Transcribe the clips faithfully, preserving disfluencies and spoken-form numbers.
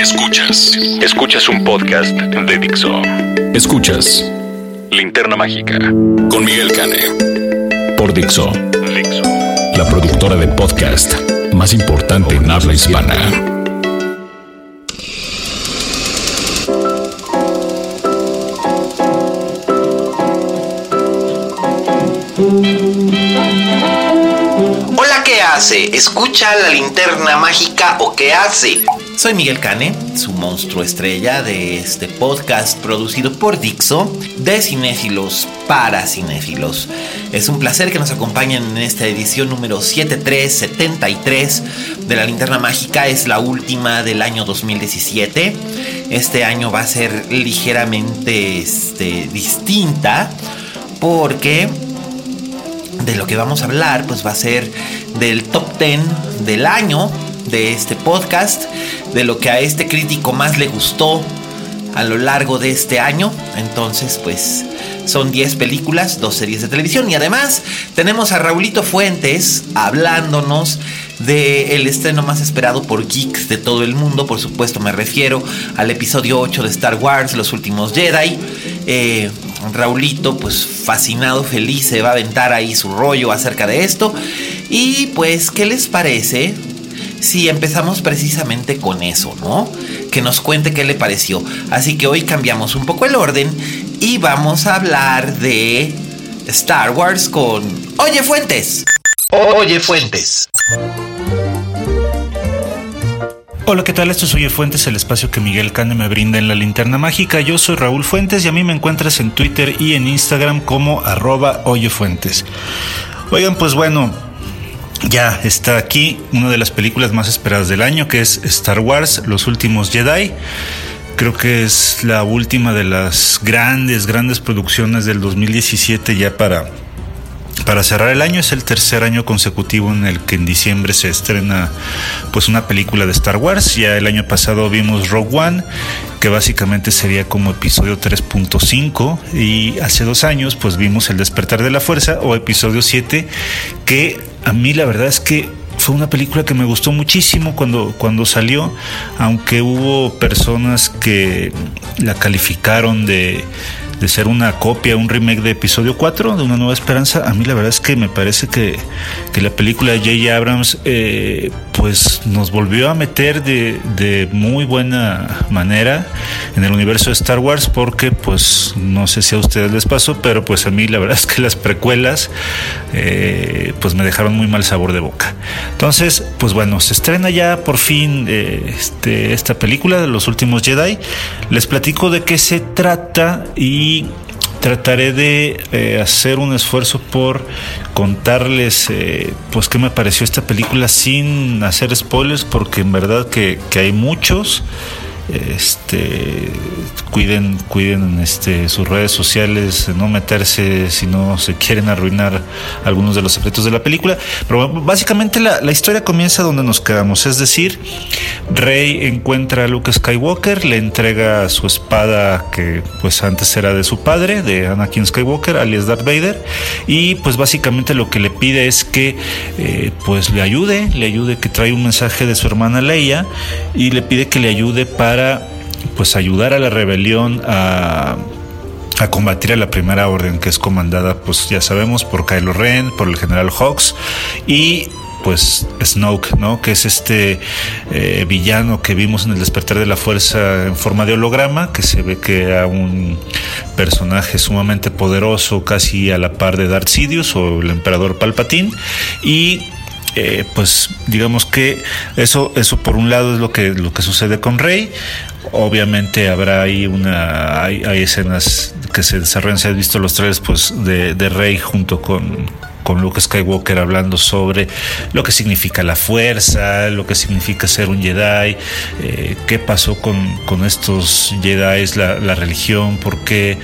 Escuchas. Escuchas un podcast de Dixo. Escuchas Linterna Mágica con Miguel Cane por Dixo, Dixo, la productora de podcast más importante en habla hispana. Hola, ¿qué hace? Escucha la Linterna Mágica o ¿qué hace? Soy Miguel Cane, su monstruo estrella de este podcast producido por Dixo, de cinéfilos para cinéfilos. Es un placer que nos acompañen en esta edición número siete mil trescientos setenta y tres de La Linterna Mágica. Es la última del año dos mil diecisiete. Este año va a ser ligeramente este, distinta porque de lo que vamos a hablar pues va a ser del top diez del año de este podcast, de lo que a este crítico más le gustó a lo largo de este año. Entonces pues son diez películas, dos series de televisión, y además tenemos a Raulito Fuentes hablándonos de el estreno más esperado por geeks de todo el mundo. Por supuesto me refiero al episodio ocho de Star Wars, Los Últimos Jedi. eh, Raulito pues fascinado, feliz, se va a aventar ahí su rollo acerca de esto. Y pues, ¿qué les parece? Sí, empezamos precisamente con eso, ¿no? Que nos cuente qué le pareció. Así que hoy cambiamos un poco el orden y vamos a hablar de Star Wars con Oye Fuentes. Oye Fuentes. Hola, ¿qué tal? Esto es Oye Fuentes, el espacio que Miguel Cane me brinda en La Linterna Mágica. Yo soy Raúl Fuentes y a mí me encuentras en Twitter y en Instagram como arroba oyefuentes. Oigan, pues bueno, ya está aquí una de las películas más esperadas del año, que es Star Wars, Los Últimos Jedi. Creo que es la última de las grandes, grandes producciones del dos mil diecisiete ya para, para cerrar el año. Es el tercer año consecutivo en el que en diciembre se estrena pues una película de Star Wars. Ya el año pasado vimos Rogue One, que básicamente sería como episodio tres punto cinco, y hace dos años pues vimos El Despertar de la Fuerza o episodio siete, que a mí la verdad es que fue una película que me gustó muchísimo cuando, cuando salió, aunque hubo personas que la calificaron de, de ser una copia, un remake de episodio cuatro, de Una Nueva Esperanza. A mí la verdad es que me parece que, que la película de J J. Abrams eh, pues nos volvió a meter de, de muy buena manera en el universo de Star Wars, porque pues no sé si a ustedes les pasó, pero pues a mí la verdad es que las precuelas eh, pues me dejaron muy mal sabor de boca. Entonces pues bueno, se estrena ya por fin eh, este, esta película de Los Últimos Jedi. Les platico de qué se trata y trataré de eh, hacer un esfuerzo por contarles eh, pues qué me pareció esta película sin hacer spoilers, porque en verdad que, que hay muchos. Este, cuiden, cuiden este, sus redes sociales, no meterse si no se quieren arruinar algunos de los secretos de la película. Pero básicamente la, la historia comienza donde nos quedamos, es decir, Rey encuentra a Luke Skywalker, le entrega su espada que pues antes era de su padre, de Anakin Skywalker, alias Darth Vader, y pues básicamente lo que le pide es que eh, pues le ayude, le ayude, que trae un mensaje de su hermana Leia, y le pide que le ayude para pues ayudar a la rebelión a, a combatir a la Primera Orden, que es comandada pues ya sabemos por Kylo Ren, por el general Hux y pues Snoke, ¿no? Que es este eh, villano que vimos en El Despertar de la Fuerza en forma de holograma, que se ve que era un personaje sumamente poderoso, casi a la par de Darth Sidious o el emperador Palpatine. Y Eh, pues digamos que eso, eso por un lado es lo que, lo que sucede con Rey. Obviamente habrá ahí una hay, hay escenas que se desarrollan, si has visto los trailers, pues de, de Rey junto con con Luke Skywalker hablando sobre lo que significa la fuerza, lo que significa ser un Jedi, eh, qué pasó con, con estos Jedi, la, la religión, por qué,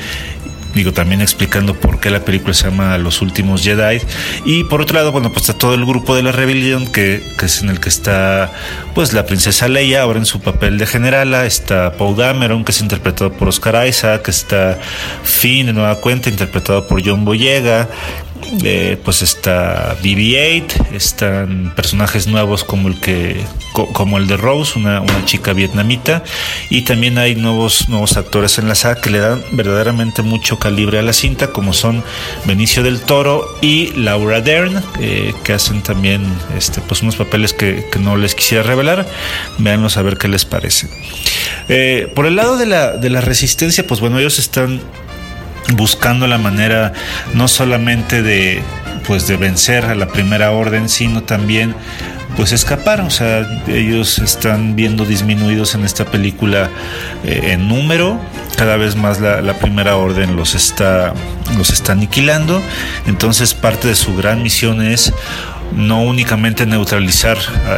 digo, también explicando por qué la película se llama Los Últimos Jedi. Y por otro lado, bueno, pues está todo el grupo de la rebelión, que, que es en el que está pues la princesa Leia, ahora en su papel de generala, está Poe Dameron, que es interpretado por Oscar Isaac, está Finn, de nueva cuenta, interpretado por John Boyega, eh, pues está B B ocho, están personajes nuevos como el que como el de Rose, una, una chica vietnamita, y también hay nuevos, nuevos actores en la saga que le dan verdaderamente mucho calibre a la cinta, como son Benicio del Toro y Laura Dern, eh, que hacen también este, pues unos papeles que, que no les quisiera revelar. Véanlos a ver qué les parece. Eh, por el lado de la, de la resistencia, pues bueno, ellos están buscando la manera no solamente de, pues de vencer a la Primera Orden, sino también pues escapar. O sea, ellos están viendo disminuidos en esta película eh, en número, cada vez más la, la Primera Orden los está, los está aniquilando. Entonces parte de su gran misión es no únicamente neutralizar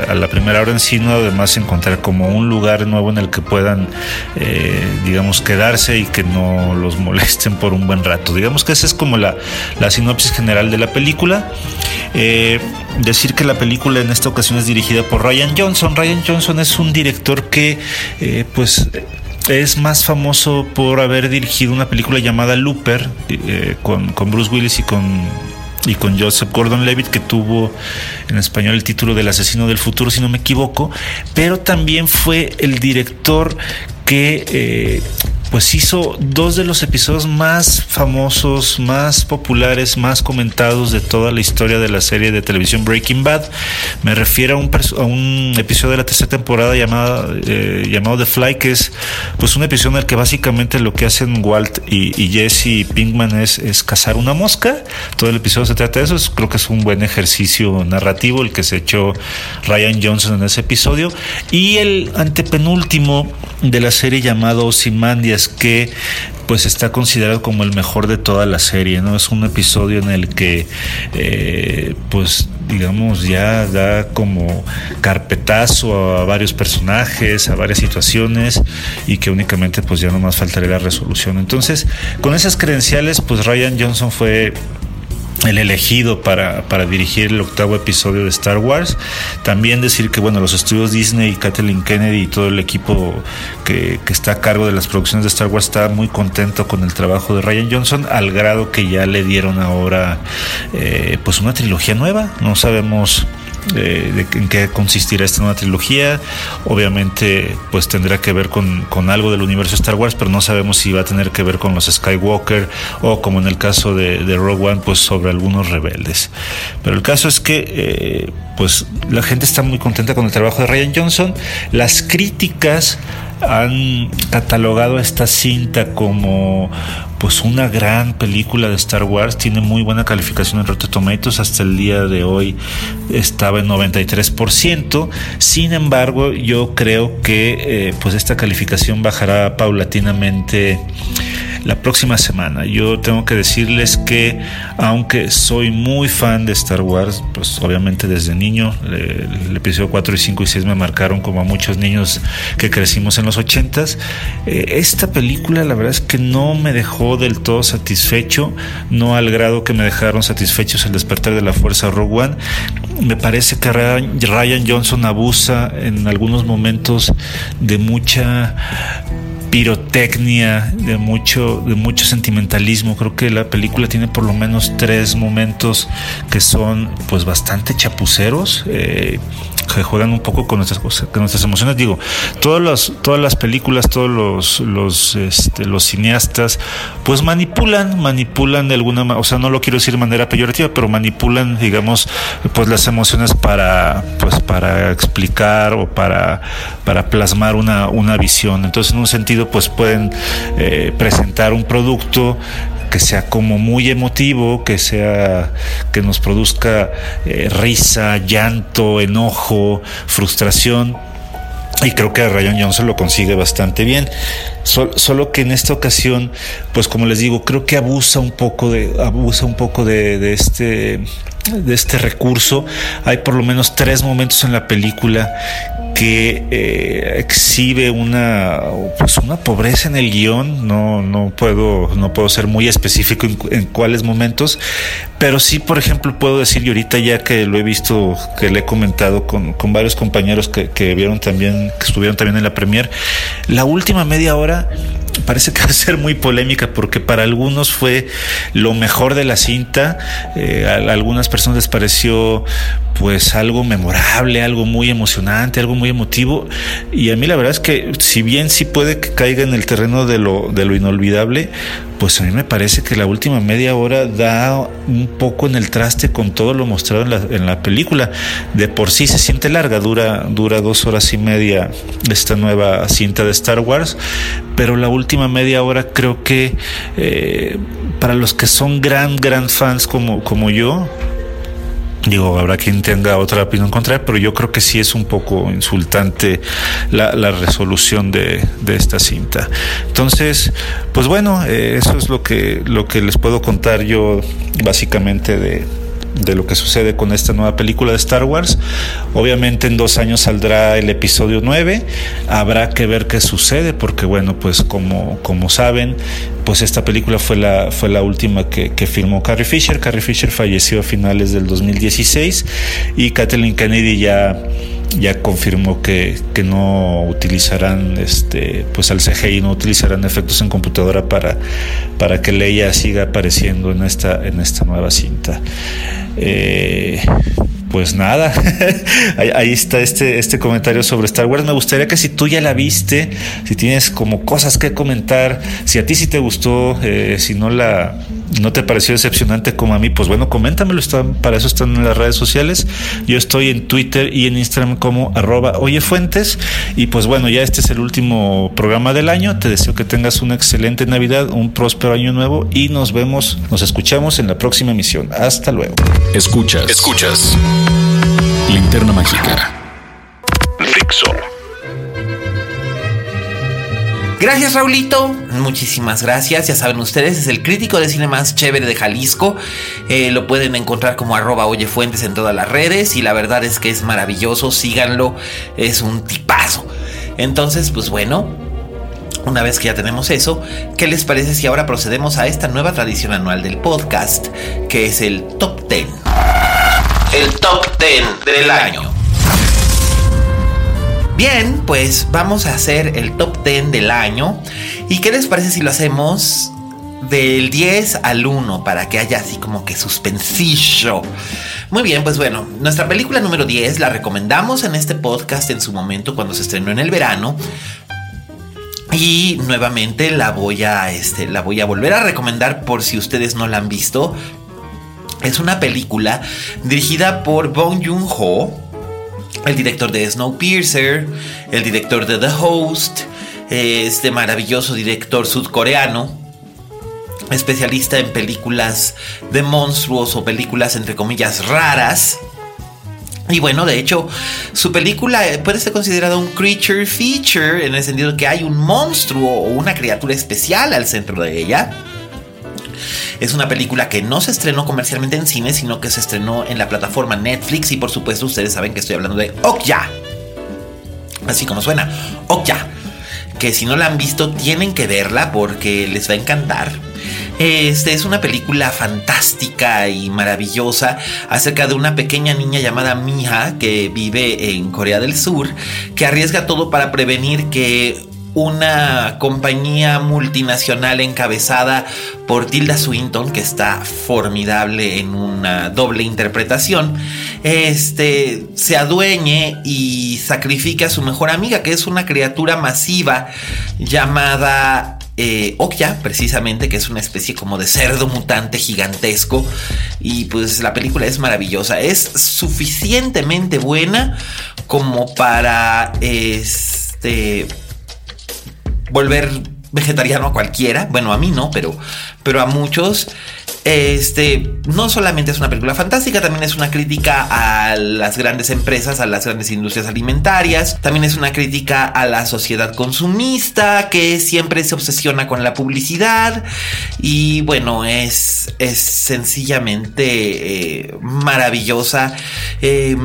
a, a la Primera Orden, sino además encontrar como un lugar nuevo en el que puedan eh, digamos quedarse y que no los molesten por un buen rato. Digamos que esa es como la, la sinopsis general de la película. Eh, decir que la película en esta ocasión es dirigida por Ryan Johnson. Ryan Johnson es un director que eh, pues es más famoso por haber dirigido una película llamada Looper eh, con, con Bruce Willis y con... y con Joseph Gordon-Levitt, que tuvo en español el título del asesino del futuro, si no me equivoco, pero también fue el director que eh, pues hizo dos de los episodios más famosos, más populares, más comentados de toda la historia de la serie de televisión Breaking Bad. Me refiero a un, perso- a un episodio de la tercera temporada llamado, eh, llamado The Fly, que es pues un episodio en el que básicamente lo que hacen Walt y, y Jesse y Pinkman es, es cazar una mosca. Todo el episodio se trata de eso. Es, creo que es un buen ejercicio narrativo el que se echó Ryan Johnson en ese episodio. Y el antepenúltimo de la serie llamado Ozymandias, que pues está considerado como el mejor de toda la serie, ¿no? Es un episodio en el que eh, pues digamos ya da como carpetazo a varios personajes, a varias situaciones, y que únicamente pues ya nomás faltaría la resolución. Entonces, con esas credenciales, pues Ryan Johnson fue el elegido para, para dirigir el octavo episodio de Star Wars. También decir que bueno, los estudios Disney, Kathleen Kennedy y todo el equipo que, que está a cargo de las producciones de Star Wars está muy contento con el trabajo de Ryan Johnson, al grado que ya le dieron ahora eh, pues una trilogía nueva. No sabemos Eh, de, en qué consistirá esta nueva trilogía. Obviamente pues tendrá que ver con, con algo del universo Star Wars, pero no sabemos si va a tener que ver con los Skywalker o, como en el caso de, de Rogue One, pues sobre algunos rebeldes. Pero el caso es que eh, pues la gente está muy contenta con el trabajo de Ryan Johnson. Las críticas han catalogado a esta cinta como pues una gran película de Star Wars. Tiene muy buena calificación en Rotten Tomatoes. Hasta el día de hoy estaba en noventa y tres por ciento. Sin embargo, yo creo que eh, pues esta calificación bajará paulatinamente la próxima semana. Yo tengo que decirles que, aunque soy muy fan de Star Wars, pues obviamente desde niño, el episodio cuatro y cinco y seis me marcaron como a muchos niños que crecimos en los ochentas. Esta película, la verdad es que no me dejó del todo satisfecho, no al grado que me dejaron satisfechos El Despertar de la Fuerza, Rogue One. Me parece que Ryan Johnson abusa en algunos momentos de mucha pirotecnia, de mucho de mucho sentimentalismo. Creo que la película tiene por lo menos tres momentos que son pues bastante chapuceros, eh, que juegan un poco con nuestras cosas, con nuestras emociones. Digo, todas las todas las películas, todos los los este, los cineastas pues manipulan manipulan de alguna manera, o sea, no lo quiero decir de manera peyorativa, pero manipulan, digamos, pues las emociones para pues para explicar o para para plasmar una una visión. Entonces, en un sentido, pues pueden eh, presentar un producto que sea como muy emotivo, que sea que nos produzca eh, risa, llanto, enojo, frustración. Y creo que Ryan Johnson lo consigue bastante bien. Sol, solo que en esta ocasión, pues como les digo, creo que abusa un poco de, abusa un poco de, de este, de este recurso. Hay por lo menos tres momentos en la película que eh, exhibe una, pues una pobreza en el guión. No, no puedo, no puedo ser muy específico en, en cuáles momentos, pero sí, por ejemplo, puedo decir, y ahorita ya que lo he visto, que le he comentado con, con varios compañeros que, que vieron también, que estuvieron también en la premier, la última media hora parece que va a ser muy polémica, porque para algunos fue lo mejor de la cinta, eh, a, a algunas personas les pareció pues algo memorable, algo muy emocionante, algo muy emotivo, y a mí la verdad es que si bien sí puede que caiga en el terreno de lo, de lo inolvidable, pues a mí me parece que la última media hora da un poco en el traste con todo lo mostrado en la, en la película. De por sí se siente larga, dura, dura dos horas y media esta nueva cinta de Star Wars, pero la última media hora creo que eh, para los que son gran, gran fans como, como yo, digo, habrá quien tenga otra opinión contraria, pero yo creo que sí es un poco insultante la, la resolución de, de esta cinta. Entonces, pues bueno, eh, eso es lo que, lo que les puedo contar yo básicamente de, de lo que sucede con esta nueva película de Star Wars. Obviamente en dos años saldrá el episodio nueve, habrá que ver qué sucede, porque bueno, pues como, como saben, pues esta película fue la, fue la última que, que filmó Carrie Fisher. Carrie Fisher falleció a finales del dos mil dieciséis y Kathleen Kennedy ya, ya confirmó que, que no utilizarán este, pues el C G I, no utilizarán efectos en computadora para, para que Leia siga apareciendo en esta, en esta nueva cinta. Eh, pues nada, ahí, ahí está este, este comentario sobre Star Wars. Me gustaría que si tú ya la viste, si tienes como cosas que comentar, si a ti sí te gustó, eh, si no la, no te pareció decepcionante como a mí, pues bueno, coméntamelo. Están, para eso están en las redes sociales. Yo estoy en Twitter y en Instagram como arroba oyefuentes. Y pues bueno, ya este es el último programa del año. Te deseo que tengas una excelente Navidad, un próspero año nuevo, y nos vemos, nos escuchamos en la próxima emisión. Hasta luego. Escuchas, escuchas Linterna Mágica. Dixo. Gracias, Raulito. Muchísimas gracias. Ya saben ustedes, es el crítico de cine más chévere de Jalisco. Eh, lo pueden encontrar como arroba oyefuentes en todas las redes. Y la verdad es que es maravilloso. Síganlo. Es un tipazo. Entonces, pues bueno, una vez que ya tenemos eso, ¿qué les parece si ahora procedemos a esta nueva tradición anual del podcast, que es el Top diez? El Top diez del año. Bien, pues vamos a hacer el Top diez del año. ¿Y qué les parece si lo hacemos del diez al uno? Para que haya así como que suspensillo. Muy bien, pues bueno, nuestra película número diez la recomendamos en este podcast en su momento cuando se estrenó en el verano. Y nuevamente la voy a, este, la voy a volver a recomendar por si ustedes no la han visto. Es una película dirigida por Bong Joon-ho, el director de Snowpiercer, el director de The Host, este maravilloso director sudcoreano, especialista en películas de monstruos o películas entre comillas raras. Y bueno, de hecho, su película puede ser considerada un creature feature, en el sentido que hay un monstruo o una criatura especial al centro de ella. Es una película que no se estrenó comercialmente en cine, sino que se estrenó en la plataforma Netflix. Y por supuesto, ustedes saben que estoy hablando de Okja. Así como suena, Okja. Que si no la han visto, tienen que verla porque les va a encantar. Este es una película fantástica y maravillosa acerca de una pequeña niña llamada Miha que vive en Corea del Sur, que arriesga todo para prevenir que una compañía multinacional encabezada por Tilda Swinton, que está formidable en una doble interpretación, este, se adueñe y sacrifique a su mejor amiga, que es una criatura masiva llamada Eh, Okja, precisamente, que es una especie como de cerdo mutante gigantesco. Y pues la película es maravillosa. Es suficientemente buena como para este volver vegetariano a cualquiera. Bueno, a mí no, pero pero a muchos. Este, no solamente es una película fantástica, también es una crítica a las grandes empresas, a las grandes industrias alimentarias, también es una crítica a la sociedad consumista que siempre se obsesiona con la publicidad y bueno, es, es sencillamente eh, maravillosa. Eh,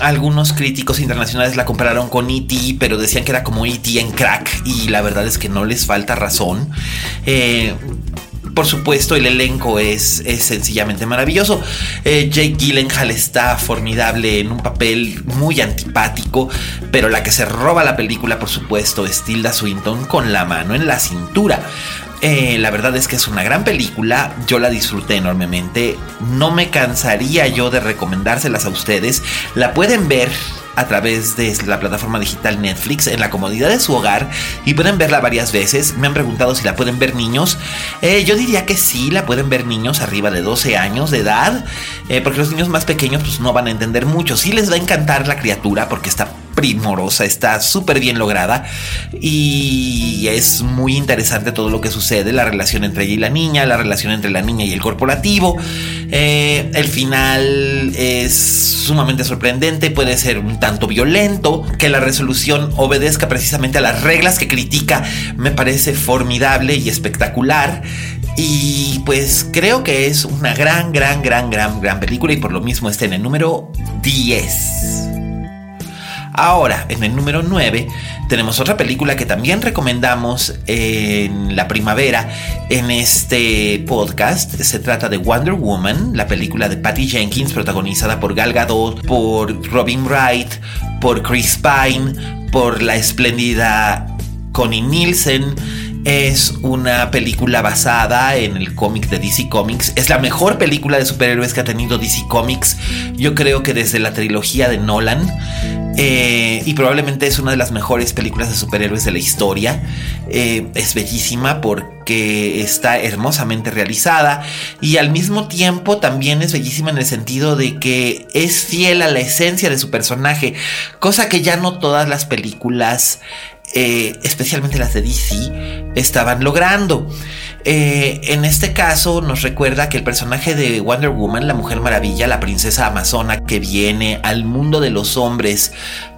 algunos críticos internacionales la compararon con E T, pero decían que era como E T en crack y la verdad es que no les falta razón. Eh... Por supuesto, el elenco es, es sencillamente maravilloso. Eh, Jake Gyllenhaal está formidable en un papel muy antipático, pero la que se roba la película, por supuesto, es Tilda Swinton con la mano en la cintura. Eh, la verdad es que es una gran película, yo la disfruté enormemente. No me cansaría yo de recomendárselas a ustedes. La pueden ver a través de la plataforma digital Netflix en la comodidad de su hogar y pueden verla varias veces. Me han preguntado si la pueden ver niños. Eh, yo diría que sí, la pueden ver niños arriba de doce años de edad, eh, porque los niños más pequeños pues, no van a entender mucho. Sí les va a encantar La Criatura porque está primorosa, está súper bien lograda y es muy interesante todo lo que sucede, la relación entre ella y la niña, la relación entre la niña y el corporativo. Eh, el final es sumamente sorprendente, puede ser un tanto violento, que la resolución obedezca precisamente a las reglas que critica me parece formidable y espectacular. Y pues creo que es una gran, gran, gran, gran, gran película y por lo mismo está en el número diez. Ahora, en el número nueve, tenemos otra película que también recomendamos en la primavera en este podcast. Se trata de Wonder Woman, la película de Patty Jenkins, protagonizada por Gal Gadot, por Robin Wright, por Chris Pine, por la espléndida Connie Nielsen. Es una película basada en el cómic de D C Comics. Es la mejor película de superhéroes que ha tenido D C Comics. Yo creo que desde la trilogía de Nolan. Eh, y probablemente es una de las mejores películas de superhéroes de la historia. Eh, es bellísima porque está hermosamente realizada. Y al mismo tiempo también es bellísima en el sentido de que es fiel a la esencia de su personaje. Cosa que ya no todas las películas... Eh, especialmente las de D C estaban logrando. Eh, en este caso nos recuerda que el personaje de Wonder Woman, la Mujer Maravilla, la princesa amazona que viene al mundo de los hombres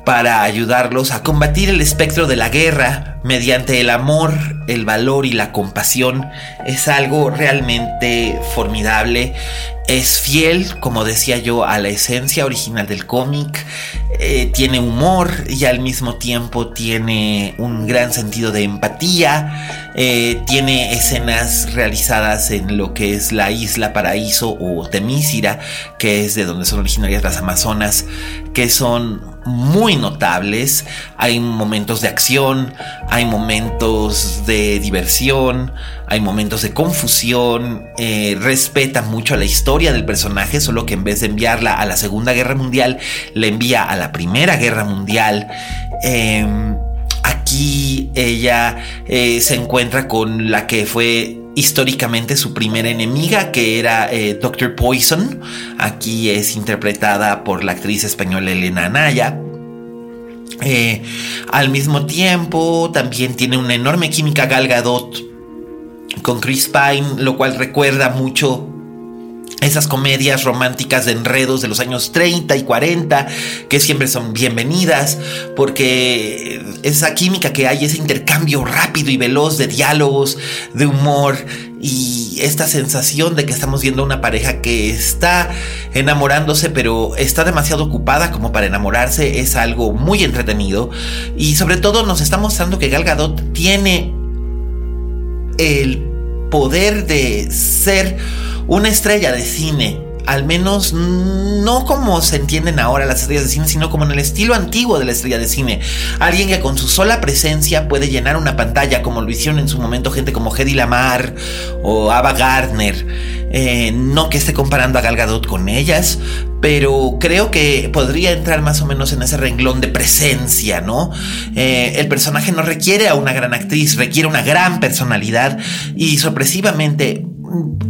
para ayudarlos a combatir el espectro de la guerra mediante el amor, el valor y la compasión, es algo realmente formidable. Es fiel, como decía yo, a la esencia original del cómic, eh, tiene humor y al mismo tiempo tiene un gran sentido de empatía, eh, tiene escenas realizadas en lo que es la isla Paraíso o Temiscira, que es de donde son originarias las amazonas, que son muy notables. Hay momentos de acción, hay momentos de diversión, hay momentos de confusión. Eh, respeta mucho la historia del personaje, solo que en vez de enviarla a la Segunda Guerra Mundial, la envía a la Primera Guerra Mundial. Eh, aquí ella eh, se encuentra con la que fue históricamente su primera enemiga, que era eh, doctor Poison. Aquí es interpretada por la actriz española Elena Anaya. Eh, al mismo tiempo, también tiene una enorme química Gal Gadot con Chris Pine, lo cual recuerda mucho esas comedias románticas de enredos de los años treinta y cuarenta, que siempre son bienvenidas, porque esa química que hay, ese intercambio rápido y veloz de diálogos, de humor, y esta sensación de que estamos viendo una pareja que está enamorándose, pero está demasiado ocupada como para enamorarse, es algo muy entretenido. Y sobre todo nos está mostrando que Gal Gadot tiene el poder de ser una estrella de cine, al menos no como se entienden ahora las estrellas de cine, sino como en el estilo antiguo de la estrella de cine. Alguien que con su sola presencia puede llenar una pantalla, como lo hicieron en su momento gente como Hedy Lamarr o Ava Gardner. Eh, no que esté comparando a Gal Gadot con ellas, pero creo que podría entrar más o menos en ese renglón de presencia, ¿no? Eh, el personaje no requiere a una gran actriz, requiere una gran personalidad y sorpresivamente...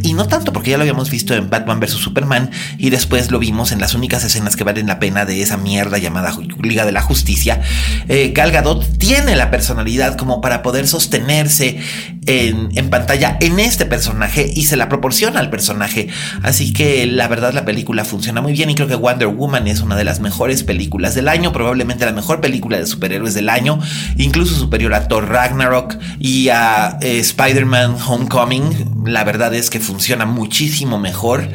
y no tanto porque ya lo habíamos visto en Batman versus Superman y después lo vimos en las únicas escenas que valen la pena de esa mierda llamada Liga de la Justicia. eh, Gal Gadot tiene la personalidad como para poder sostenerse en, en pantalla en este personaje y se la proporciona al personaje, así que la verdad la película funciona muy bien y creo que Wonder Woman es una de las mejores películas del año, probablemente la mejor película de superhéroes del año, incluso superior a Thor Ragnarok y a eh, Spider-Man Homecoming. La verdad es que funciona muchísimo mejor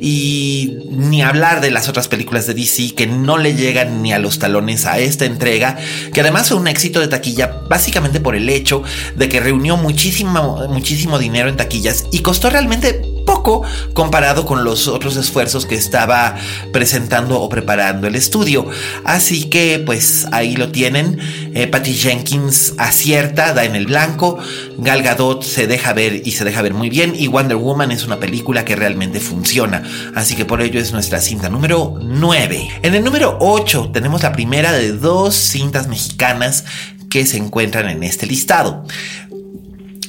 y ni hablar de las otras películas de D C que no le llegan ni a los talones a esta entrega, que además fue un éxito de taquilla básicamente por el hecho de que reunió muchísimo, muchísimo dinero en taquillas y costó realmente poco comparado con los otros esfuerzos que estaba presentando o preparando el estudio. Así que pues ahí lo tienen. eh, Patty Jenkins acierta, da en el blanco. Gal Gadot se deja ver y se deja ver muy bien, y Wonder Woman es una película que realmente funciona, así que por ello es nuestra cinta número nueve. En el número ocho tenemos la primera de dos cintas mexicanas que se encuentran en este listado.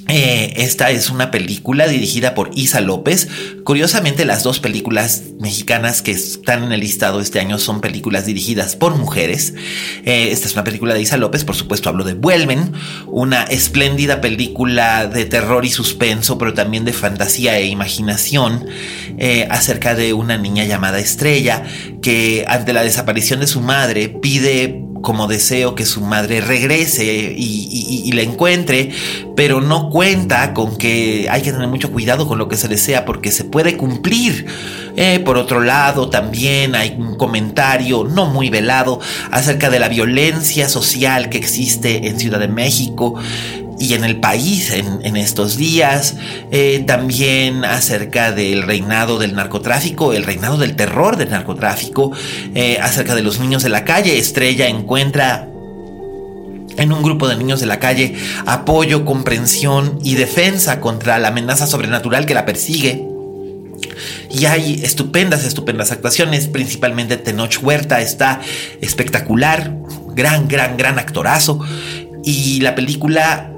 Eh, esta es una película dirigida por Isa López. Curiosamente, las dos películas mexicanas que están en el listado este año son películas dirigidas por mujeres. Eh, esta es una película de Isa López, por supuesto hablo de Vuelven, una espléndida película de terror y suspenso, pero también de fantasía e imaginación, eh, acerca de una niña llamada Estrella, que ante la desaparición de su madre pide como deseo que su madre regrese y, y, y la encuentre, pero no cuenta con que hay que tener mucho cuidado con lo que se desea porque se puede cumplir. Eh, por otro lado, también hay un comentario no muy velado acerca de la violencia social que existe en Ciudad de México y en el país en, en estos días, eh, también acerca del reinado del narcotráfico, el reinado del terror del narcotráfico, eh, acerca de los niños de la calle. Estrella encuentra en un grupo de niños de la calle apoyo, comprensión y defensa contra la amenaza sobrenatural que la persigue. Y hay estupendas, estupendas actuaciones, principalmente Tenoch Huerta está espectacular, gran, gran, gran actorazo, y la película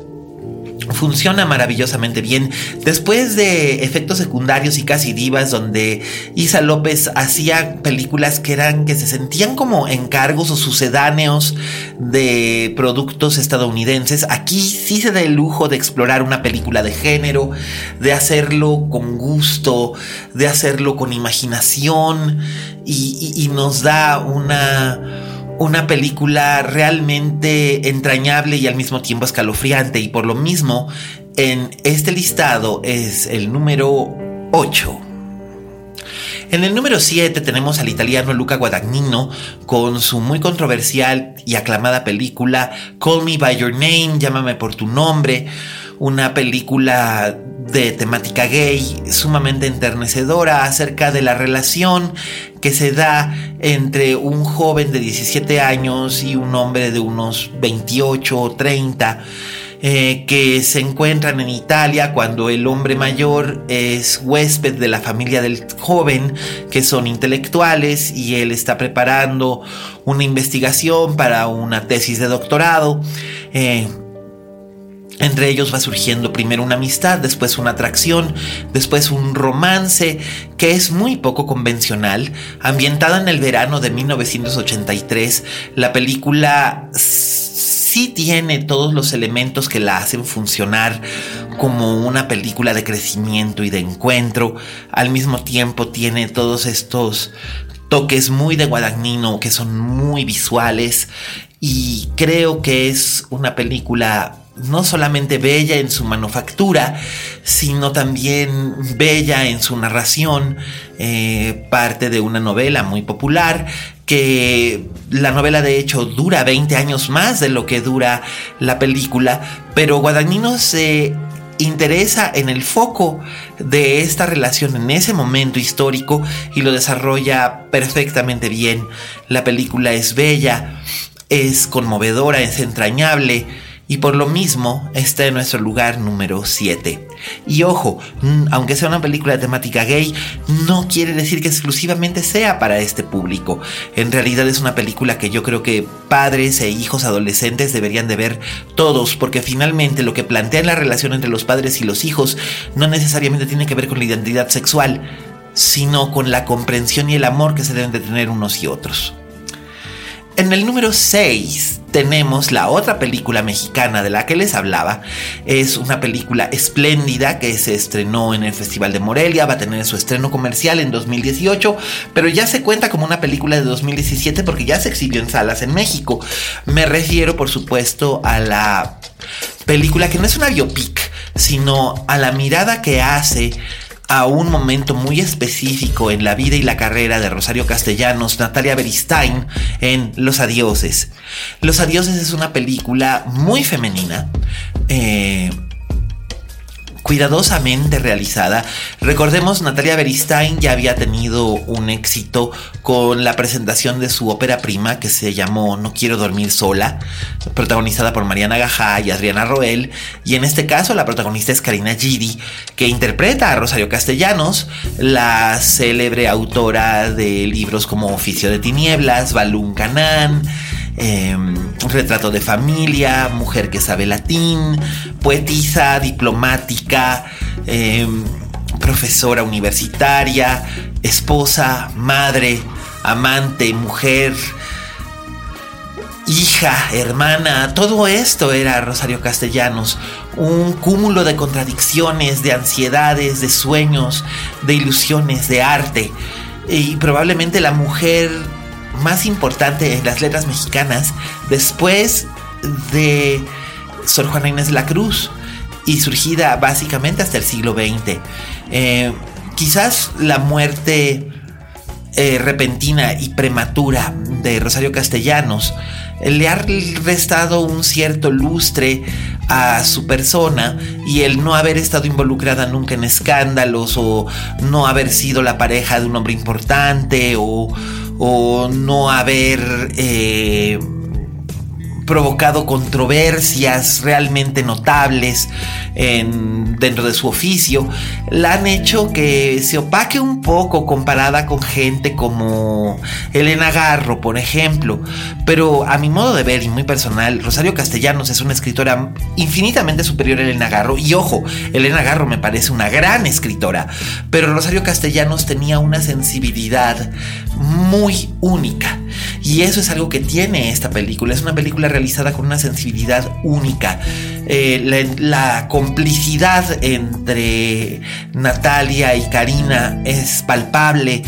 funciona maravillosamente bien. Después de efectos secundarios y casi divas, donde Isa López hacía películas que eran, que se sentían como encargos o sucedáneos de productos estadounidenses, aquí sí se da el lujo de explorar una película de género, de hacerlo con gusto, de hacerlo con imaginación, y, y, y nos da una... Una película realmente entrañable y al mismo tiempo escalofriante. Y por lo mismo, en este listado es el número ocho. En el número siete tenemos al italiano Luca Guadagnino con su muy controversial y aclamada película Call Me By Your Name, Llámame Por Tu Nombre. Una película de temática gay sumamente enternecedora acerca de la relación que se da entre un joven de diecisiete años y un hombre de unos veintiocho o treinta eh, que se encuentran en Italia cuando el hombre mayor es huésped de la familia del joven, que son intelectuales, y él está preparando una investigación para una tesis de doctorado. eh, Entre ellos va surgiendo primero una amistad, después una atracción, después un romance que es muy poco convencional. Ambientada en el verano de mil novecientos ochenta y tres, la película sí tiene todos los elementos que la hacen funcionar como una película de crecimiento y de encuentro. Al mismo tiempo tiene todos estos toques muy de Guadagnino que son muy visuales, y creo que es una película no solamente bella en su manufactura, sino también bella en su narración. Eh, parte de una novela muy popular, que la novela de hecho dura veinte años más de lo que dura la película, pero Guadagnino se interesa en el foco de esta relación en ese momento histórico y lo desarrolla perfectamente bien. La película es bella, es conmovedora, es entrañable, Y por lo mismo, este es nuestro lugar número siete. Y ojo, aunque sea una película de temática gay, no quiere decir que exclusivamente sea para este público. En realidad es una película que yo creo que padres e hijos adolescentes deberían de ver todos, porque finalmente lo que plantea la relación entre los padres y los hijos no necesariamente tiene que ver con la identidad sexual, sino con la comprensión y el amor que se deben de tener unos y otros. En el número seis tenemos la otra película mexicana de la que les hablaba. Es una película espléndida que se estrenó en el Festival de Morelia, va a tener su estreno comercial en dos mil dieciocho, pero ya se cuenta como una película de dos mil diecisiete porque ya se exhibió en salas en México. Me refiero, por supuesto, a la película que no es una biopic, sino a la mirada que hace a un momento muy específico en la vida y la carrera de Rosario Castellanos, Natalia Beristein, en Los Adioses. Los Adioses es una película muy femenina, eh, cuidadosamente realizada. Recordemos, Natalia Beristein ya había tenido un éxito con la presentación de su ópera prima que se llamó No quiero dormir sola, protagonizada por Mariana Gajá y Adriana Roel, y en este caso la protagonista es Karina Gidi, que interpreta a Rosario Castellanos, la célebre autora de libros como Oficio de Tinieblas, Balún Canán, Eh, Retrato de Familia, Mujer que sabe latín, poetisa, diplomática, eh, profesora universitaria, esposa, madre, amante, mujer, hija, hermana. Todo esto era Rosario Castellanos, un cúmulo de contradicciones, de ansiedades, de sueños, de ilusiones, de arte, y probablemente la mujer más importante en las letras mexicanas después de Sor Juana Inés de la Cruz, y surgida básicamente hasta el siglo veinte. Eh, quizás la muerte eh, repentina y prematura de Rosario Castellanos le ha restado un cierto lustre a su persona, y el no haber estado involucrada nunca en escándalos, o no haber sido la pareja de un hombre importante, o o no haber eh, provocado controversias realmente notables en, dentro de su oficio, la han hecho que se opaque un poco comparada con gente como Elena Garro, por ejemplo. Pero a mi modo de ver, y muy personal, Rosario Castellanos es una escritora infinitamente superior a Elena Garro. Y ojo, Elena Garro me parece una gran escritora, pero Rosario Castellanos tenía una sensibilidad muy única, y eso es algo que tiene esta película. Es una película realizada con una sensibilidad única. Eh, la, la complicidad entre Natalia y Karina es palpable.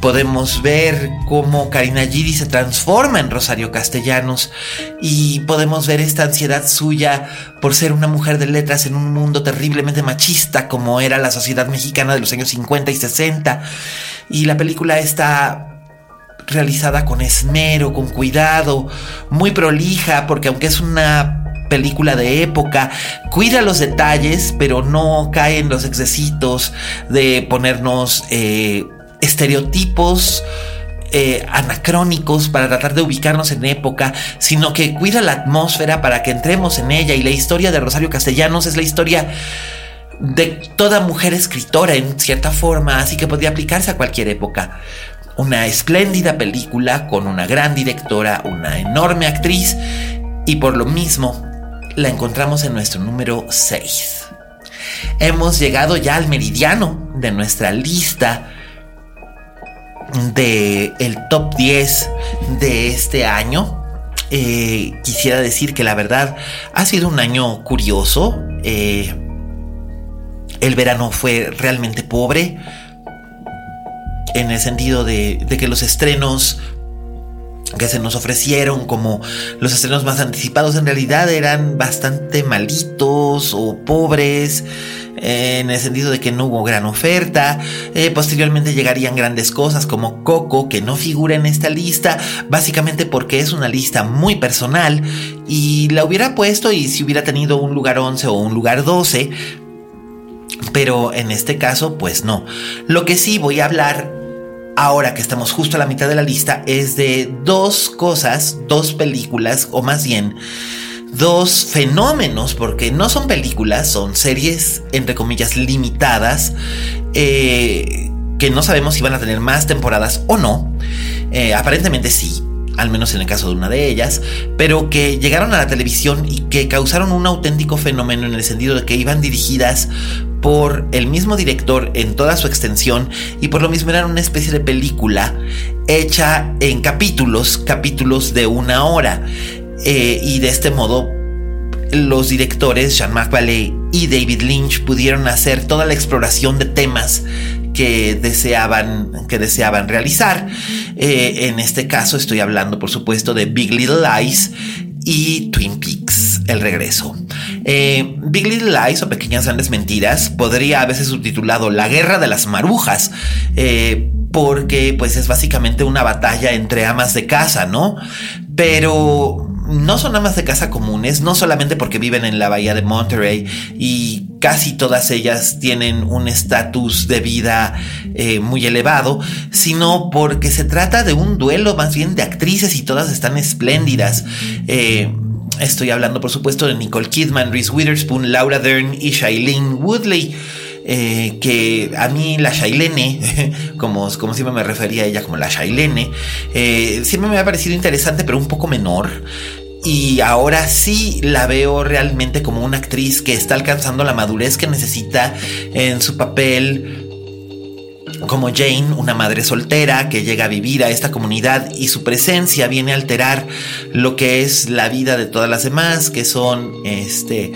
Podemos ver cómo Karina Gidi se transforma en Rosario Castellanos, y podemos ver esta ansiedad suya por ser una mujer de letras en un mundo terriblemente machista como era la sociedad mexicana de los años cincuenta y sesenta. Y la película está realizada con esmero, con cuidado, muy prolija, porque aunque es una película de época, cuida los detalles, pero no cae en los excesitos de ponernos eh, estereotipos eh, anacrónicos para tratar de ubicarnos en época, sino que cuida la atmósfera para que entremos en ella. Y la historia de Rosario Castellanos es la historia de toda mujer escritora en cierta forma, así que podría aplicarse a cualquier época. Una espléndida película con una gran directora, una enorme actriz, y por lo mismo la encontramos en nuestro número seis. Hemos llegado ya al meridiano de nuestra lista del top diez de este año. Eh, quisiera decir que la verdad ha sido un año curioso. Eh, el verano fue realmente pobre, en el sentido de, de que los estrenos que se nos ofrecieron como los estrenos más anticipados en realidad eran bastante malitos o pobres, eh, en el sentido de que no hubo gran oferta. Eh, posteriormente llegarían grandes cosas como Coco, que no figura en esta lista, básicamente porque es una lista muy personal, y la hubiera puesto y si hubiera tenido un lugar once o un lugar doce, pero en este caso pues no. Lo que sí voy a hablar, ahora que estamos justo a la mitad de la lista, es de dos cosas, dos películas, o más bien dos fenómenos, porque no son películas, son series, entre comillas, limitadas, eh, que no sabemos si van a tener más temporadas o no. Eh, aparentemente sí, al menos en el caso de una de ellas, pero que llegaron a la televisión y que causaron un auténtico fenómeno en el sentido de que iban dirigidas por el mismo director en toda su extensión y por lo mismo eran una especie de película hecha en capítulos, capítulos de una hora. Eh, y de este modo los directores Jean-Marc Vallée y David Lynch pudieron hacer toda la exploración de temas que deseaban, que deseaban realizar. Eh, en este caso estoy hablando, por supuesto, de Big Little Lies y Twin Peaks, El Regreso. Eh, Big Little Lies, o Pequeñas Grandes Mentiras, podría haberse subtitulado La Guerra de las Marujas, eh, porque pues es básicamente una batalla entre amas de casa, ¿no? Pero no son amas de casa comunes, no solamente porque viven en la bahía de Monterey y casi todas ellas tienen un estatus de vida eh, muy elevado, sino porque se trata de un duelo más bien de actrices y todas están espléndidas. Eh, estoy hablando, por supuesto, de Nicole Kidman, Reese Witherspoon, Laura Dern y Shailene Woodley. Eh, que a mí la Shailene, como, como siempre me refería a ella como la Shailene, eh, siempre me ha parecido interesante, pero un poco menor. Y ahora sí la veo realmente como una actriz que está alcanzando la madurez que necesita en su papel como Jane, una madre soltera que llega a vivir a esta comunidad y su presencia viene a alterar lo que es la vida de todas las demás, que son este...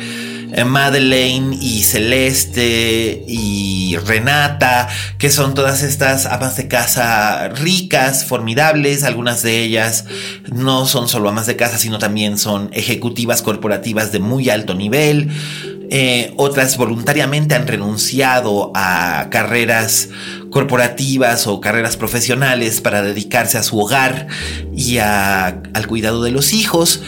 Madeleine y Celeste y Renata, que son todas estas amas de casa ricas, formidables. Algunas de ellas no son solo amas de casa, sino también son ejecutivas corporativas de muy alto nivel. Eh, otras voluntariamente han renunciado a carreras corporativas o carreras profesionales para dedicarse a su hogar y a, al cuidado de los hijos.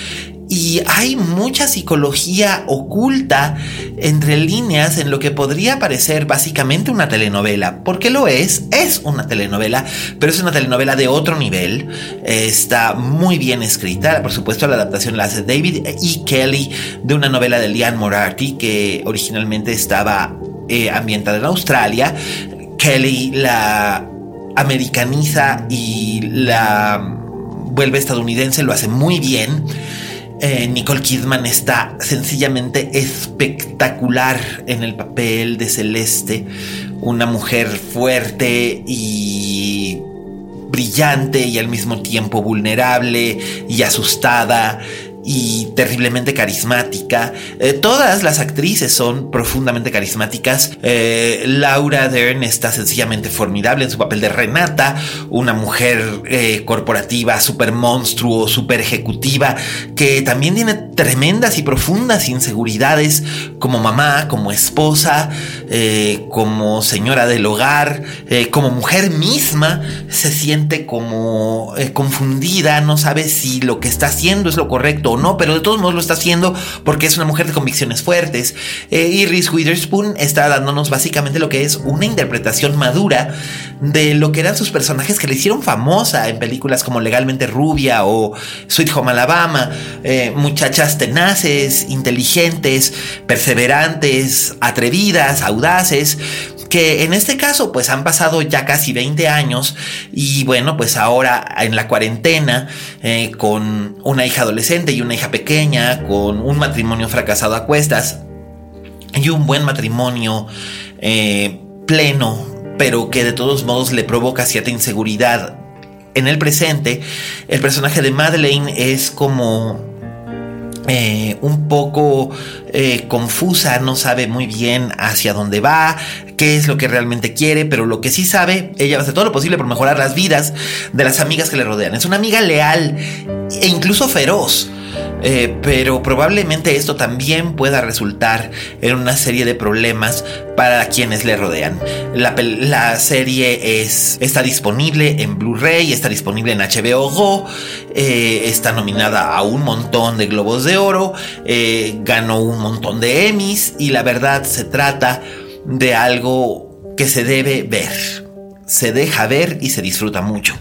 Y hay mucha psicología oculta entre líneas en lo que podría parecer básicamente una telenovela. Porque lo es, es una telenovela, pero es una telenovela de otro nivel. Está muy bien escrita. Por supuesto, la adaptación la hace David E. Kelley de una novela de Liane Moriarty que originalmente estaba eh, ambientada en Australia. Kelley la americaniza y la vuelve estadounidense, lo hace muy bien. Eh, Nicole Kidman está sencillamente espectacular en el papel de Celeste, una mujer fuerte y brillante y al mismo tiempo vulnerable y asustada y terriblemente carismática. Eh, todas las actrices son profundamente carismáticas. Eh, Laura Dern está sencillamente formidable en su papel de Renata, una mujer eh, corporativa, súper monstruo, súper ejecutiva, que también tiene tremendas y profundas inseguridades como mamá, como esposa, eh, como señora del hogar, eh, como mujer misma. Se siente como eh, confundida, no sabe si lo que está haciendo es lo correcto o no, pero de todos modos lo está haciendo porque es una mujer de convicciones fuertes. Eh, y Reese Witherspoon está dándonos básicamente lo que es una interpretación madura de lo que eran sus personajes que le hicieron famosa en películas como Legalmente Rubia o Sweet Home Alabama. Eh, muchachas tenaces, inteligentes, perseverantes, atrevidas, audaces, que en este caso pues han pasado ya casi veinte años y bueno, pues ahora en la cuarentena eh, con una hija adolescente y una hija pequeña, con un matrimonio fracasado a cuestas y un buen matrimonio eh, pleno, pero que de todos modos le provoca cierta inseguridad en el presente. El personaje de Madeleine es como eh, un poco eh, confusa, no sabe muy bien hacia dónde va, qué es lo que realmente quiere, pero lo que sí sabe, ella va a hacer todo lo posible por mejorar las vidas de las amigas que le rodean. Es una amiga leal e incluso feroz, eh, pero probablemente esto también pueda resultar en una serie de problemas para quienes le rodean. La, la serie es, está disponible en Blu-ray, está disponible en H B O Go, eh, está nominada a un montón de Globos de Oro, eh, ganó un montón de Emmys y la verdad se trata de algo que se debe ver, se deja ver y se disfruta mucho.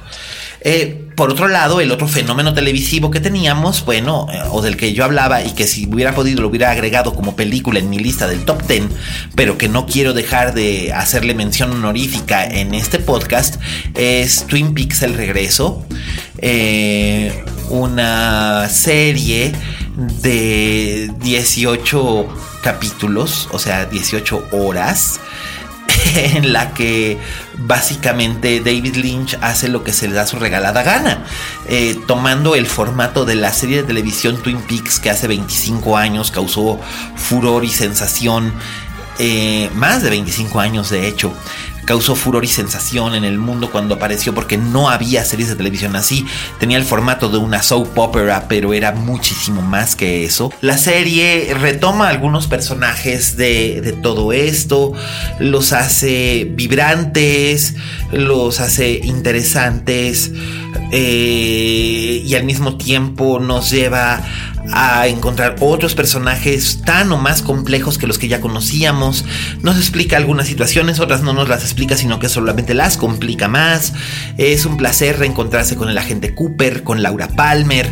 Eh, Por otro lado, el otro fenómeno televisivo que teníamos, bueno, eh, o del que yo hablaba y que si hubiera podido lo hubiera agregado como película en mi lista del top diez, pero que no quiero dejar de hacerle mención honorífica en este podcast, es Twin Peaks: El Regreso, eh, una serie de dieciocho capítulos, o sea, dieciocho horas, en la que básicamente David Lynch hace lo que se le da su regalada gana, eh, tomando el formato de la serie de televisión Twin Peaks, que hace veinticinco años causó furor y sensación, eh, más de veinticinco años de hecho, causó furor y sensación en el mundo cuando apareció, porque no había series de televisión así. Tenía el formato de una soap opera, pero era muchísimo más que eso. La serie retoma algunos personajes de, de todo esto, los hace vibrantes, los hace interesantes, eh, y al mismo tiempo nos lleva a encontrar otros personajes tan o más complejos que los que ya conocíamos. Nos explica algunas situaciones, otras no nos las explica, sino que solamente las complica más. Es un placer reencontrarse con el agente Cooper, con Laura Palmer,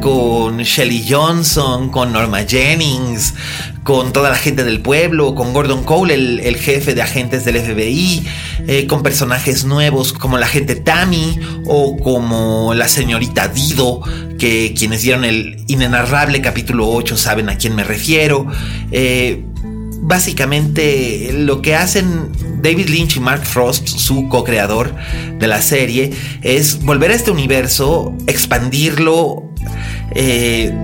con Shelley Johnson, con Norma Jennings, con toda la gente del pueblo, con Gordon Cole, el, el jefe de agentes del F B I, eh, con personajes nuevos como la agente Tammy o como la señorita Dido, que quienes dieron el inenarrable capítulo ocho saben a quién me refiero. Eh, básicamente lo que hacen David Lynch y Mark Frost, su co-creador de la serie, es volver a este universo, expandirlo, eh,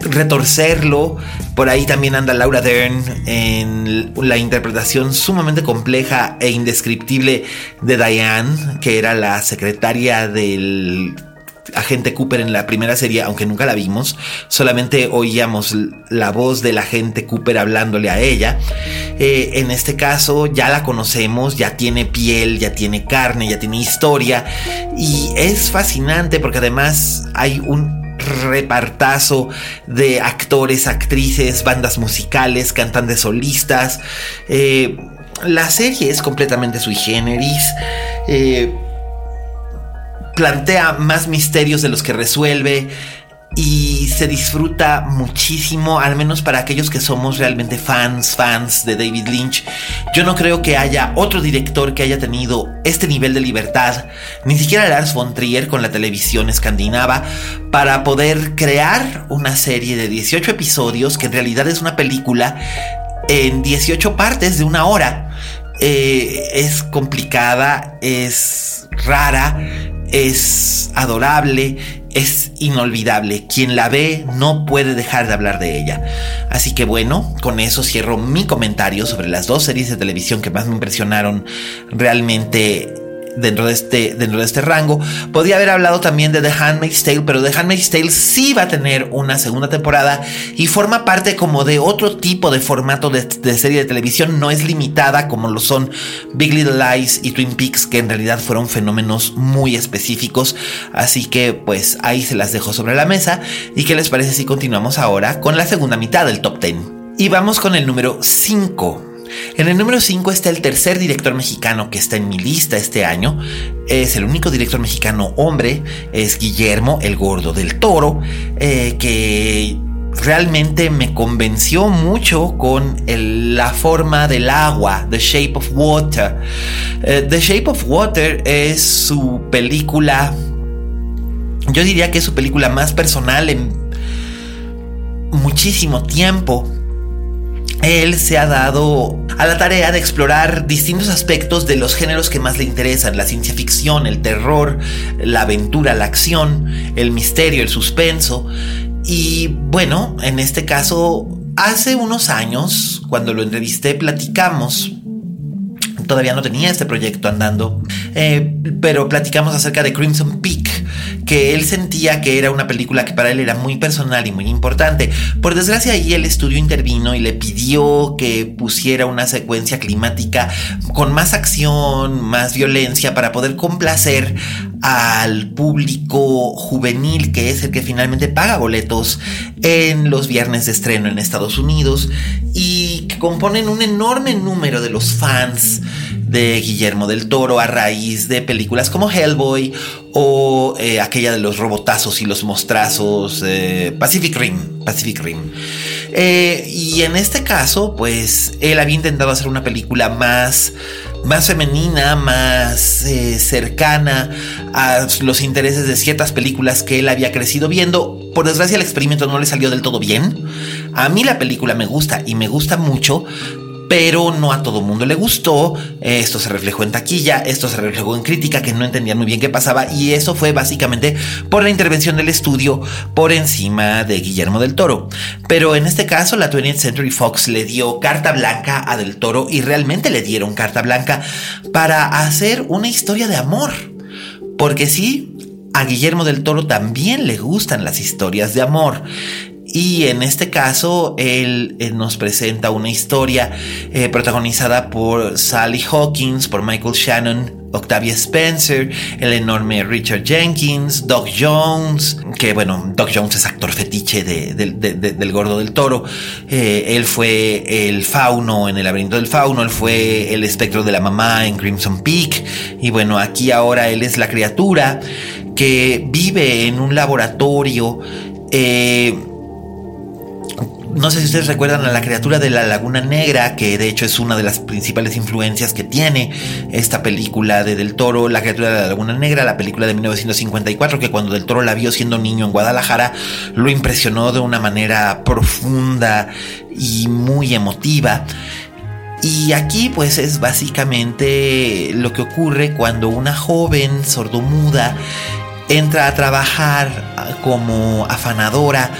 retorcerlo. Por ahí también anda Laura Dern en la interpretación sumamente compleja e indescriptible de Diane, que era la secretaria del agente Cooper en la primera serie, aunque nunca la vimos, solamente oíamos la voz del agente Cooper hablándole a ella. Eh, en este caso ya la conocemos, ya tiene piel, ya tiene carne, ya tiene historia, y es fascinante porque además hay un repartazo de actores, actrices, bandas musicales, cantantes solistas. Eh, la serie es completamente sui generis, eh, plantea más misterios de los que resuelve y se disfruta muchísimo, al menos para aquellos que somos realmente fans, fans de David Lynch. Yo no creo que haya otro director que haya tenido este nivel de libertad, ni siquiera Lars von Trier con la televisión escandinava, para poder crear una serie de dieciocho episodios, que en realidad es una película en dieciocho partes de una hora. Eh, es complicada, es rara, es adorable, es inolvidable. Quien la ve no puede dejar de hablar de ella. Así que bueno, con eso cierro mi comentario sobre las dos series de televisión que más me impresionaron realmente dentro de este, dentro de este rango. Podría haber hablado también de The Handmaid's Tale, pero The Handmaid's Tale sí va a tener una segunda temporada y forma parte como de otro tipo de formato de, de serie de televisión. No es limitada como lo son Big Little Lies y Twin Peaks, que en realidad fueron fenómenos muy específicos. Así que pues ahí se las dejo sobre la mesa. ¿Y qué les parece si continuamos ahora con la segunda mitad del top diez? Y vamos con el número cinco. En el número cinco está el tercer director mexicano que está en mi lista este año. Es el único director mexicano hombre. Es Guillermo el Gordo del Toro, eh, que realmente me convenció mucho con el, la forma del agua, The Shape of Water. Eh, The Shape of Water es su película, yo diría que es su película más personal en muchísimo tiempo. Él se ha dado a la tarea de explorar distintos aspectos de los géneros que más le interesan: la ciencia ficción, el terror, la aventura, la acción, el misterio, el suspenso. Y bueno, en este caso, hace unos años, cuando lo entrevisté, platicamos. Todavía no tenía este proyecto andando, eh, pero platicamos acerca de Crimson Peak, que él sentía que era una película que para él era muy personal y muy importante. Por desgracia, ahí el estudio intervino y le pidió que pusiera una secuencia climática con más acción, más violencia, para poder complacer al público juvenil, que es el que finalmente paga boletos en los viernes de estreno en Estados Unidos, y componen un enorme número de los fans de Guillermo del Toro a raíz de películas como Hellboy o eh, aquella de los robotazos y los mostrazos, eh, Pacific Rim, Pacific Rim. Eh, y en este caso, pues, él había intentado hacer una película más, más femenina, más eh, cercana a los intereses de ciertas películas que él había crecido viendo. Por desgracia, el experimento no le salió del todo bien. A mí la película me gusta y me gusta mucho, pero no a todo mundo le gustó. Esto se reflejó en taquilla, esto se reflejó en crítica, que no entendían muy bien qué pasaba, y eso fue básicamente por la intervención del estudio por encima de Guillermo del Toro. Pero en este caso la twentieth Century Fox le dio carta blanca a Del Toro, y realmente le dieron carta blanca para hacer una historia de amor. Porque sí, a Guillermo del Toro también le gustan las historias de amor. Y en este caso, él, él nos presenta una historia eh, protagonizada por Sally Hawkins, por Michael Shannon, Octavia Spencer, el enorme Richard Jenkins, Doc Jones, que bueno, Doc Jones es actor fetiche de, de, de, de, del Gordo del Toro. Eh, él fue el fauno en El laberinto del fauno, él fue el espectro de la mamá en Crimson Peak, y bueno, aquí ahora él es la criatura que vive en un laboratorio. eh... No sé si ustedes recuerdan a la criatura de la Laguna Negra, que de hecho es una de las principales influencias que tiene esta película de Del Toro, la criatura de la Laguna Negra, la película de mil novecientos cincuenta y cuatro, que cuando Del Toro la vio siendo niño en Guadalajara, lo impresionó de una manera profunda y muy emotiva. Y aquí pues es básicamente lo que ocurre cuando una joven sordomuda entra a trabajar como afanadora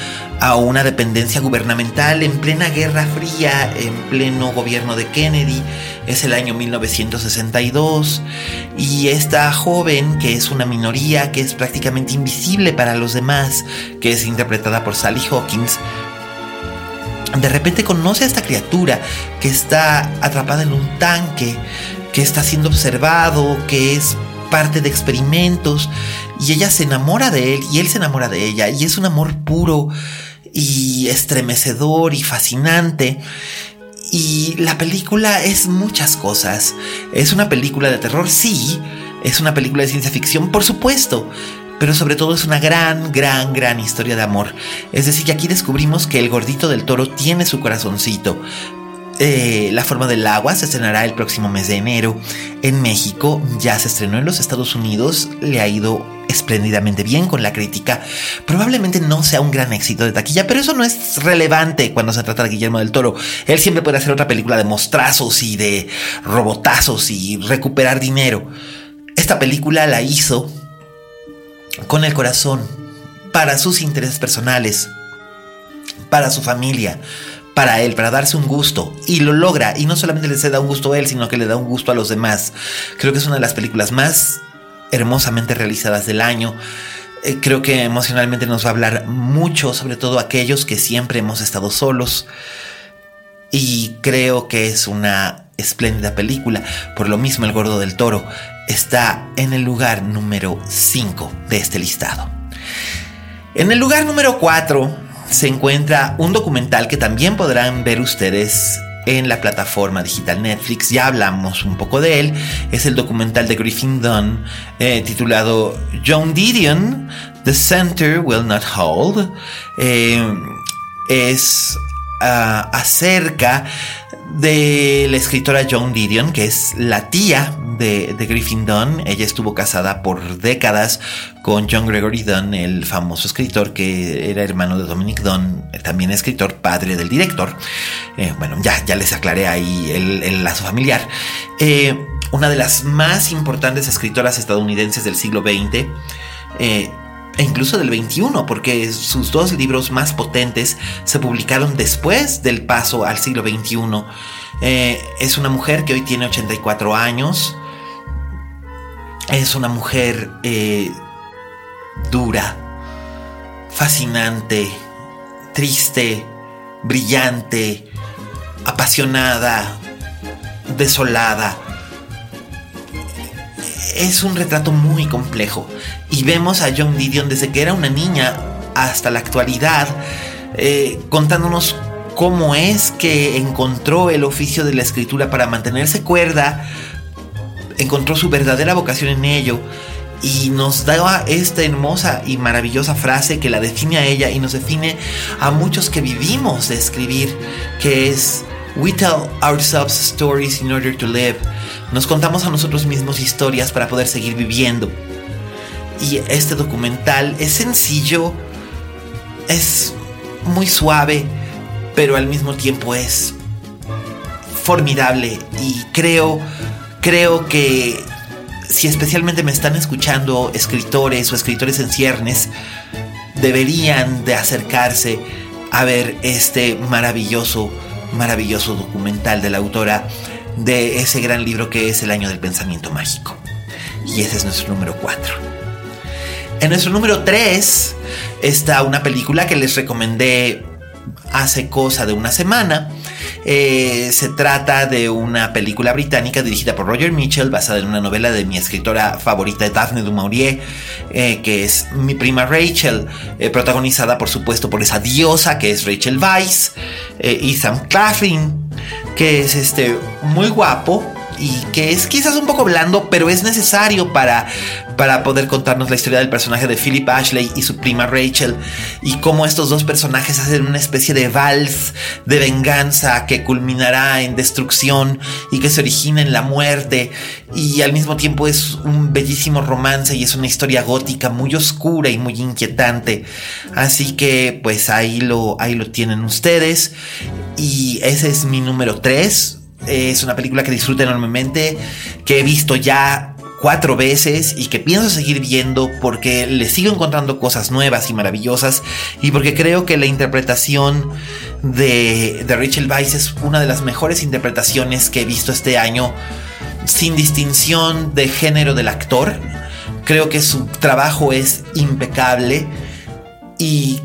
a una dependencia gubernamental en plena Guerra Fría, en pleno gobierno de Kennedy. Es el año mil novecientos sesenta y dos, y esta joven, que es una minoría, que es prácticamente invisible para los demás, que es interpretada por Sally Hawkins, de repente conoce a esta criatura que está atrapada en un tanque, que está siendo observado, que es parte de experimentos, y ella se enamora de él y él se enamora de ella, y es un amor puro y estremecedor y fascinante. Y la película es muchas cosas. Es una película de terror, sí, es una película de ciencia ficción, por supuesto, pero sobre todo es una gran, gran, gran historia de amor. Es decir, que aquí descubrimos que el Gordito del Toro tiene su corazoncito. Eh, La forma del agua se estrenará el próximo mes de enero en México. Ya se estrenó en los Estados Unidos, le ha ido espléndidamente bien con la crítica. Probablemente no sea un gran éxito de taquilla, pero eso no es relevante cuando se trata de Guillermo del Toro. Él siempre puede hacer otra película de mostrazos y de robotazos y recuperar dinero. Esta película la hizo con el corazón, para sus intereses personales, para su familia, para él, para darse un gusto, y lo logra. Y no solamente le da un gusto a él, sino que le da un gusto a los demás. Creo que es una de las películas más hermosamente realizadas del año. Eh, creo que emocionalmente nos va a hablar mucho, sobre todo a aquellos que siempre hemos estado solos. Y creo que es una espléndida película. Por lo mismo, El Gordo del Toro está en el lugar número cinco de este listado. En el lugar número cuatro... se encuentra un documental que también podrán ver ustedes en la plataforma digital Netflix. Ya hablamos un poco de él. Es el documental de Griffin Dunn, eh, titulado Joan Didion, The Center Will Not Hold. Eh, es uh, acerca de la escritora Joan Didion, que es la tía de, de Griffin Dunn. Ella estuvo casada por décadas con John Gregory Dunn, el famoso escritor que era hermano de Dominic Dunn, también escritor, padre del director. Eh, bueno, ya, ya les aclaré ahí el, el lazo familiar. Eh, una de las más importantes escritoras estadounidenses del siglo veinte, eh, e incluso del veintiuno, porque sus dos libros más potentes se publicaron después del paso al siglo veintiuno. Eh, es una mujer que hoy tiene ochenta y cuatro años. Es una mujer eh, dura, fascinante, triste, brillante, apasionada, desolada. Es un retrato muy complejo, y vemos a Joan Didion desde que era una niña hasta la actualidad, eh, contándonos cómo es que encontró el oficio de la escritura para mantenerse cuerda, encontró su verdadera vocación en ello, y nos daba esta hermosa y maravillosa frase que la define a ella y nos define a muchos que vivimos de escribir, que es: "We tell ourselves stories in order to live". Nos contamos a nosotros mismos historias para poder seguir viviendo. Y este documental es sencillo, es muy suave, pero al mismo tiempo es formidable. Y creo, creo que si especialmente me están escuchando escritores o escritores en ciernes, deberían de acercarse a ver este maravilloso, maravilloso documental de la autora de ese gran libro que es El Año del Pensamiento Mágico. Y ese es nuestro número cuatro. En nuestro número tres está una película que les recomendé hace cosa de una semana. Eh, se trata de una película británica dirigida por Roger Mitchell, basada en una novela de mi escritora favorita, Daphne du Maurier, eh, que es Mi prima Rachel, eh, protagonizada por supuesto por esa diosa que es Rachel Weisz, eh, Ethan Claflin, que es este muy guapo y que es quizás un poco blando, pero es necesario para, para poder contarnos la historia del personaje de Philip Ashley y su prima Rachel, y cómo estos dos personajes hacen una especie de vals de venganza que culminará en destrucción y que se origina en la muerte. Y al mismo tiempo es un bellísimo romance y es una historia gótica muy oscura y muy inquietante. Así que pues ahí lo, ahí lo tienen ustedes, y ese es mi número tres. Es una película que disfruto enormemente, que he visto ya cuatro veces y que pienso seguir viendo porque le sigo encontrando cosas nuevas y maravillosas, y porque creo que la interpretación de, de Rachel Weisz es una de las mejores interpretaciones que he visto este año, sin distinción de género del actor. Creo que su trabajo es impecable, y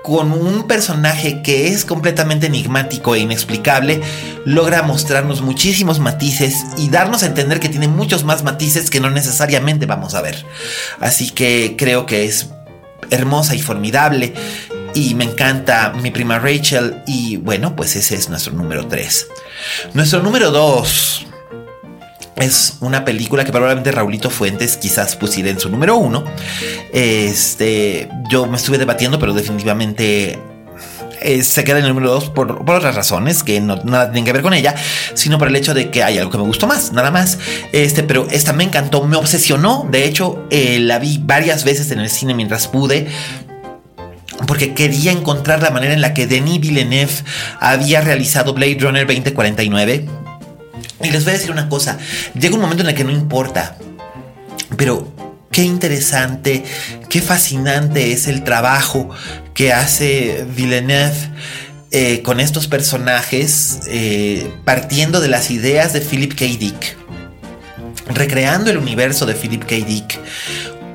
con un personaje que es completamente enigmático e inexplicable, logra mostrarnos muchísimos matices y darnos a entender que tiene muchos más matices que no necesariamente vamos a ver. Así que creo que es hermosa y formidable, y me encanta Mi prima Rachel. Y bueno, pues ese es nuestro número tres. Nuestro número dos es una película que probablemente Raulito Fuentes quizás pusiera en su número uno. Este, yo me estuve debatiendo, pero definitivamente eh, se queda en el número dos por, por otras razones que no nada tienen que ver con ella, sino por el hecho de que hay algo que me gustó más, nada más. Este, pero esta me encantó, me obsesionó. De hecho, eh, la vi varias veces en el cine mientras pude, porque quería encontrar la manera en la que Denis Villeneuve había realizado Blade Runner veinte cuarenta y nueve. Y les voy a decir una cosa, llega un momento en el que no importa, pero qué interesante, qué fascinante es el trabajo que hace Villeneuve eh, con estos personajes, eh, partiendo de las ideas de Philip K. Dick, recreando el universo de Philip K. Dick,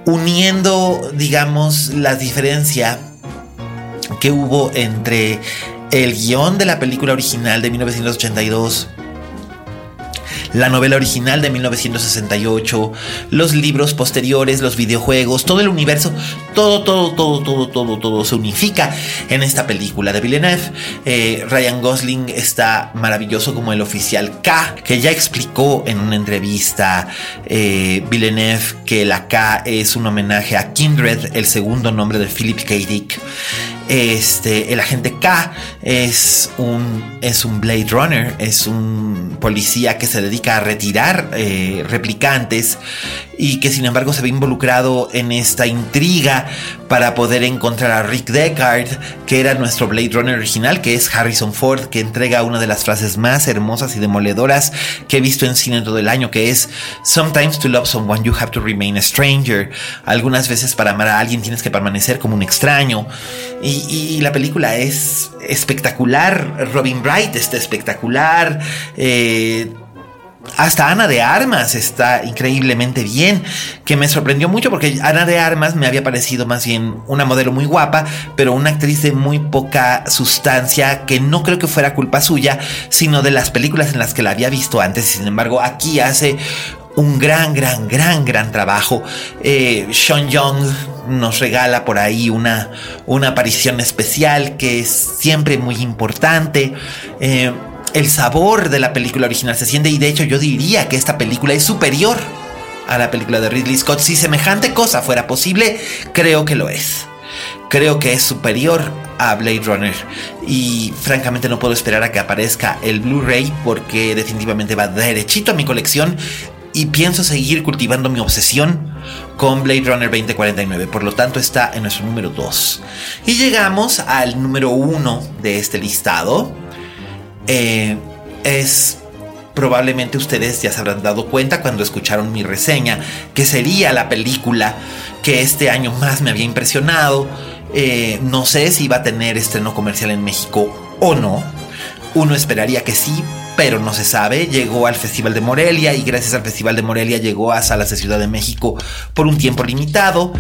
uniendo, digamos, la diferencia que hubo entre el guión de la película original de mil novecientos ochenta y dos, la novela original de mil novecientos sesenta y ocho, los libros posteriores, los videojuegos, todo el universo, todo, todo, todo, todo, todo, todo se unifica en esta película de Villeneuve. Eh, Ryan Gosling está maravilloso como el oficial K, que ya explicó en una entrevista eh, Villeneuve que la K es un homenaje a Kindred, el segundo nombre de Philip K. Dick. Este, el agente K es un, es un Blade Runner, es un policía que se dedica a retirar eh, replicantes y que sin embargo se ve involucrado en esta intriga para poder encontrar a Rick Deckard, que era nuestro Blade Runner original, que es Harrison Ford, que entrega una de las frases más hermosas y demoledoras que he visto en cine todo el año, que es: "Sometimes to love someone you have to remain a stranger". Algunas veces para amar a alguien tienes que permanecer como un extraño. Y Y, y la película es espectacular. Robin Wright está espectacular. Eh, hasta Ana de Armas está increíblemente bien, que me sorprendió mucho porque Ana de Armas me había parecido más bien una modelo muy guapa, pero una actriz de muy poca sustancia, que no creo que fuera culpa suya, sino de las películas en las que la había visto antes. Sin embargo, aquí hace un gran, gran, gran, gran trabajo. Eh, Sean Young nos regala por ahí una, una aparición especial que es siempre muy importante. Eh, el sabor de la película original se siente, y de hecho yo diría que esta película es superior a la película de Ridley Scott. Si semejante cosa fuera posible, creo que lo es. Creo que es superior a Blade Runner, y francamente no puedo esperar a que aparezca el Blu-ray, porque definitivamente va derechito a mi colección, y pienso seguir cultivando mi obsesión con Blade Runner veinte cuarenta y nueve. Por lo tanto, está en nuestro número dos. Y llegamos al número uno de este listado. Eh, es... Probablemente ustedes ya se habrán dado cuenta cuando escucharon mi reseña, que sería la película que este año más me había impresionado. Eh, no sé si iba a tener estreno comercial en México o no. Uno esperaría que sí, pero no se sabe. Llegó al Festival de Morelia, y gracias al Festival de Morelia llegó a salas de Ciudad de México por un tiempo limitado.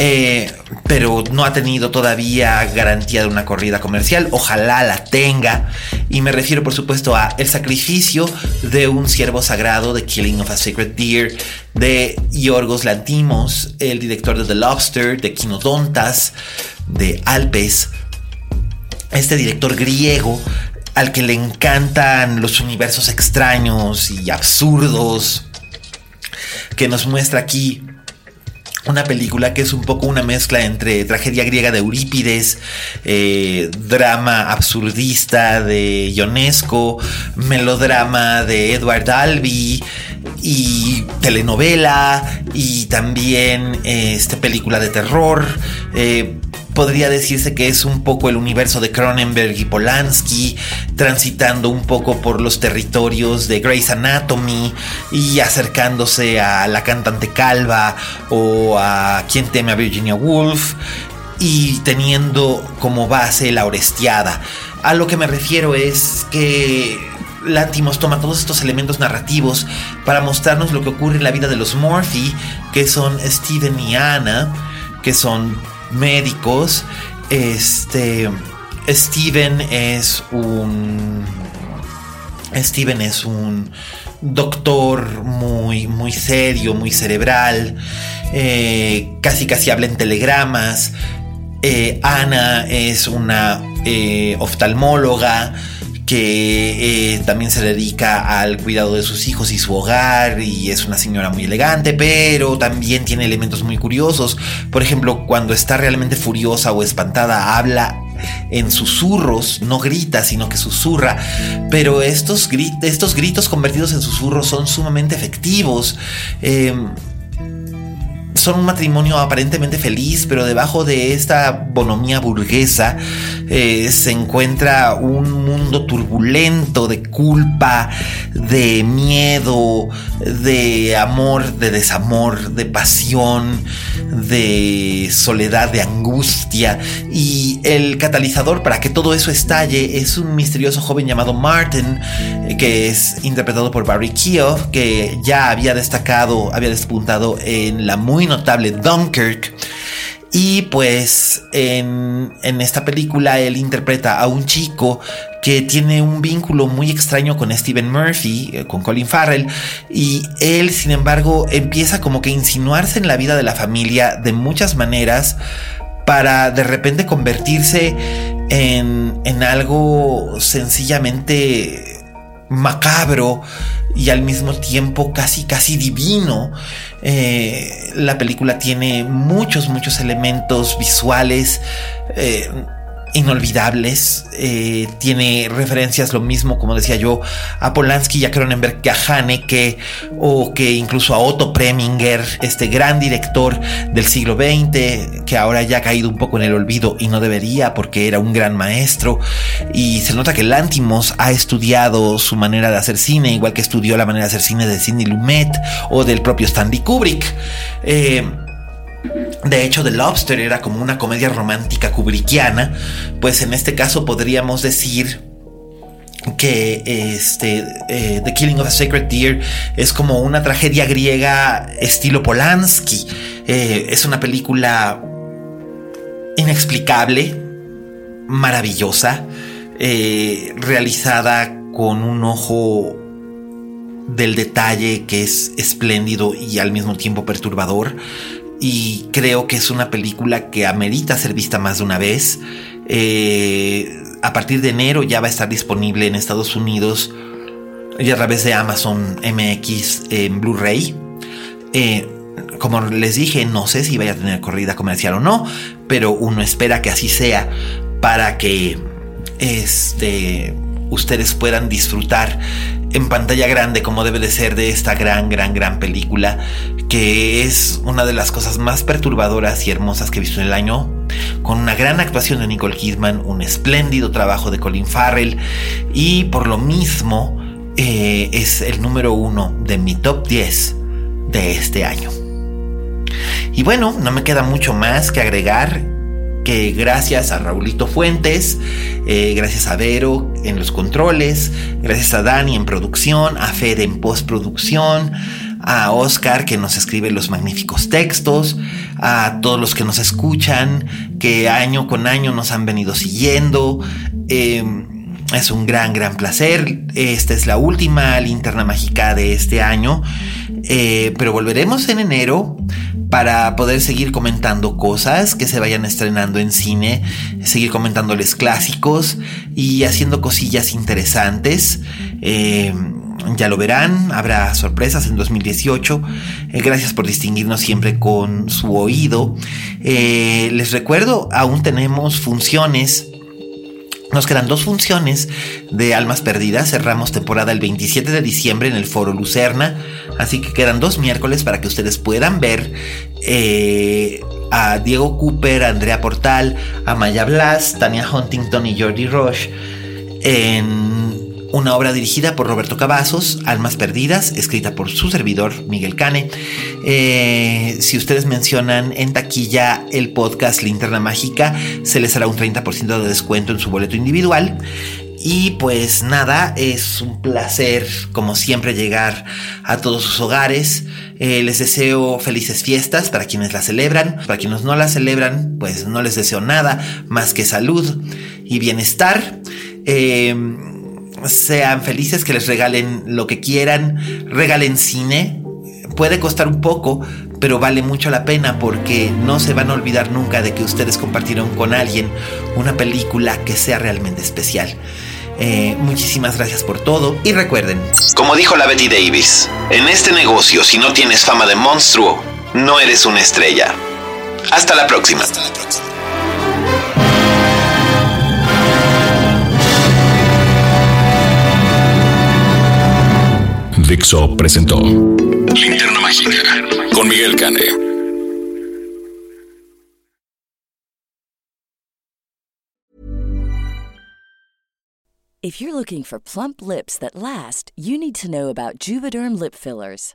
Eh, pero no ha tenido todavía garantía de una corrida comercial. Ojalá la tenga. Y me refiero, por supuesto, a El sacrificio de un ciervo sagrado, The Killing of a Sacred Deer, de Yorgos Lanthimos, el director de The Lobster, de Quinodontas, de Alpes. Este director griego al que le encantan los universos extraños y absurdos, que nos muestra aquí una película que es un poco una mezcla entre tragedia griega de Eurípides, eh, drama absurdista de Ionesco, melodrama de Edward Albee, y telenovela, y también eh, este, película de terror. Eh, podría decirse que es un poco el universo de Cronenberg y Polanski, transitando un poco por los territorios de Grey's Anatomy y acercándose a La cantante calva o a Quién teme a Virginia Woolf, y teniendo como base La Orestiada. A lo que me refiero es que Lanthimos toma todos estos elementos narrativos para mostrarnos lo que ocurre en la vida de los Murphy, que son Steven y Anna, que son médicos. Este Steven es un Steven es un doctor muy, muy serio, muy cerebral, eh, casi casi habla en telegramas. eh, Ana es una eh, oftalmóloga que eh, también se dedica al cuidado de sus hijos y su hogar, y es una señora muy elegante, pero también tiene elementos muy curiosos. Por ejemplo, cuando está realmente furiosa o espantada, habla en susurros, no grita, sino que susurra, pero estos, grit- estos gritos convertidos en susurros son sumamente efectivos. Eh, Son un matrimonio aparentemente feliz, pero debajo de esta bonomía burguesa eh, se encuentra un mundo turbulento de culpa, de miedo, de amor, de desamor, de pasión, de soledad, de angustia. Y el catalizador para que todo eso estalle es un misterioso joven llamado Martin, eh, que es interpretado por Barry Keogh, que ya había destacado, había despuntado en la muy notable Dunkirk. Y pues en, en esta película él interpreta a un chico que tiene un vínculo muy extraño con Stephen Murphy, con Colin Farrell, y él, sin embargo, empieza como que a insinuarse en la vida de la familia de muchas maneras para de repente convertirse en, en algo sencillamente macabro y al mismo tiempo casi casi divino. Eh, la película tiene muchos muchos elementos visuales eh, inolvidables. Eh, tiene referencias, lo mismo, como decía yo, a Polanski y a Cronenberg, que a Haneke, o que incluso a Otto Preminger, este gran director del siglo veinte, que ahora ya ha caído un poco en el olvido, y no debería, porque era un gran maestro. Y se nota que Lanthimos ha estudiado su manera de hacer cine, igual que estudió la manera de hacer cine de Sidney Lumet o del propio Stanley Kubrick. eh, De hecho, The Lobster era como una comedia romántica kubrickiana. Pues en este caso podríamos decir que este, eh, The Killing of a Sacred Deer es como una tragedia griega estilo Polanski. Eh, es una película inexplicable, maravillosa, eh, realizada con un ojo del detalle, que es espléndido y al mismo tiempo perturbador. Y creo que es una película que amerita ser vista más de una vez. Eh, a partir de enero ya va a estar disponible en Estados Unidos y a través de Amazon M X en Blu-ray. Eh, como les dije, no sé si vaya a tener corrida comercial o no, pero uno espera que así sea para que este, ustedes puedan disfrutar en pantalla grande, como debe de ser, de esta gran, gran, gran película, que es una de las cosas más perturbadoras y hermosas que he visto en el año, con una gran actuación de Nicole Kidman, un espléndido trabajo de Colin Farrell, y por lo mismo eh, es el número uno de mi top diez de este año. Y bueno, no me queda mucho más que agregar, que gracias a Raulito Fuentes, eh, gracias a Vero en los controles, gracias a Dani en producción, a Fede en postproducción, a Oscar que nos escribe los magníficos textos, a todos los que nos escuchan, que año con año nos han venido siguiendo. eh, es un gran, gran placer. Esta es la última Linterna Mágica de este año, eh, pero volveremos en enero para poder seguir comentando cosas que se vayan estrenando en cine, seguir comentándoles clásicos y haciendo cosillas interesantes. Eh, ya lo verán, habrá sorpresas en dos mil dieciocho. Eh, gracias por distinguirnos siempre con su oído. Eh, les recuerdo, aún tenemos funciones. Nos quedan dos funciones de Almas Perdidas. Cerramos temporada el veintisiete de diciembre en el Foro Lucerna. Así que quedan dos miércoles para que ustedes puedan ver eh, a Diego Cooper, a Andrea Portal, a Maya Blas, Tania Huntington y Jordi Roche en una obra dirigida por Roberto Cavazos, Almas Perdidas, escrita por su servidor Miguel Cane. Eh, si ustedes mencionan en taquilla el podcast Linterna Mágica, se les hará un treinta por ciento de descuento en su boleto individual. Y pues nada, es un placer como siempre llegar a todos sus hogares. Eh, les deseo felices fiestas para quienes las celebran. Para quienes no las celebran, pues no les deseo nada más que salud y bienestar. Eh, sean felices, que les regalen lo que quieran. Regalen cine. Puede costar un poco, pero vale mucho la pena, porque no se van a olvidar nunca de que ustedes compartieron con alguien una película que sea realmente especial. Eh, muchísimas gracias por todo y recuerden, como dijo la Betty Davis, en este negocio, si no tienes fama de monstruo, no eres una estrella. Hasta la próxima. Hasta la próxima. Dixo presentó Linterna Mágica con Miguel Cane. If you're looking for plump lips that last, you need to know about Juvederm lip fillers.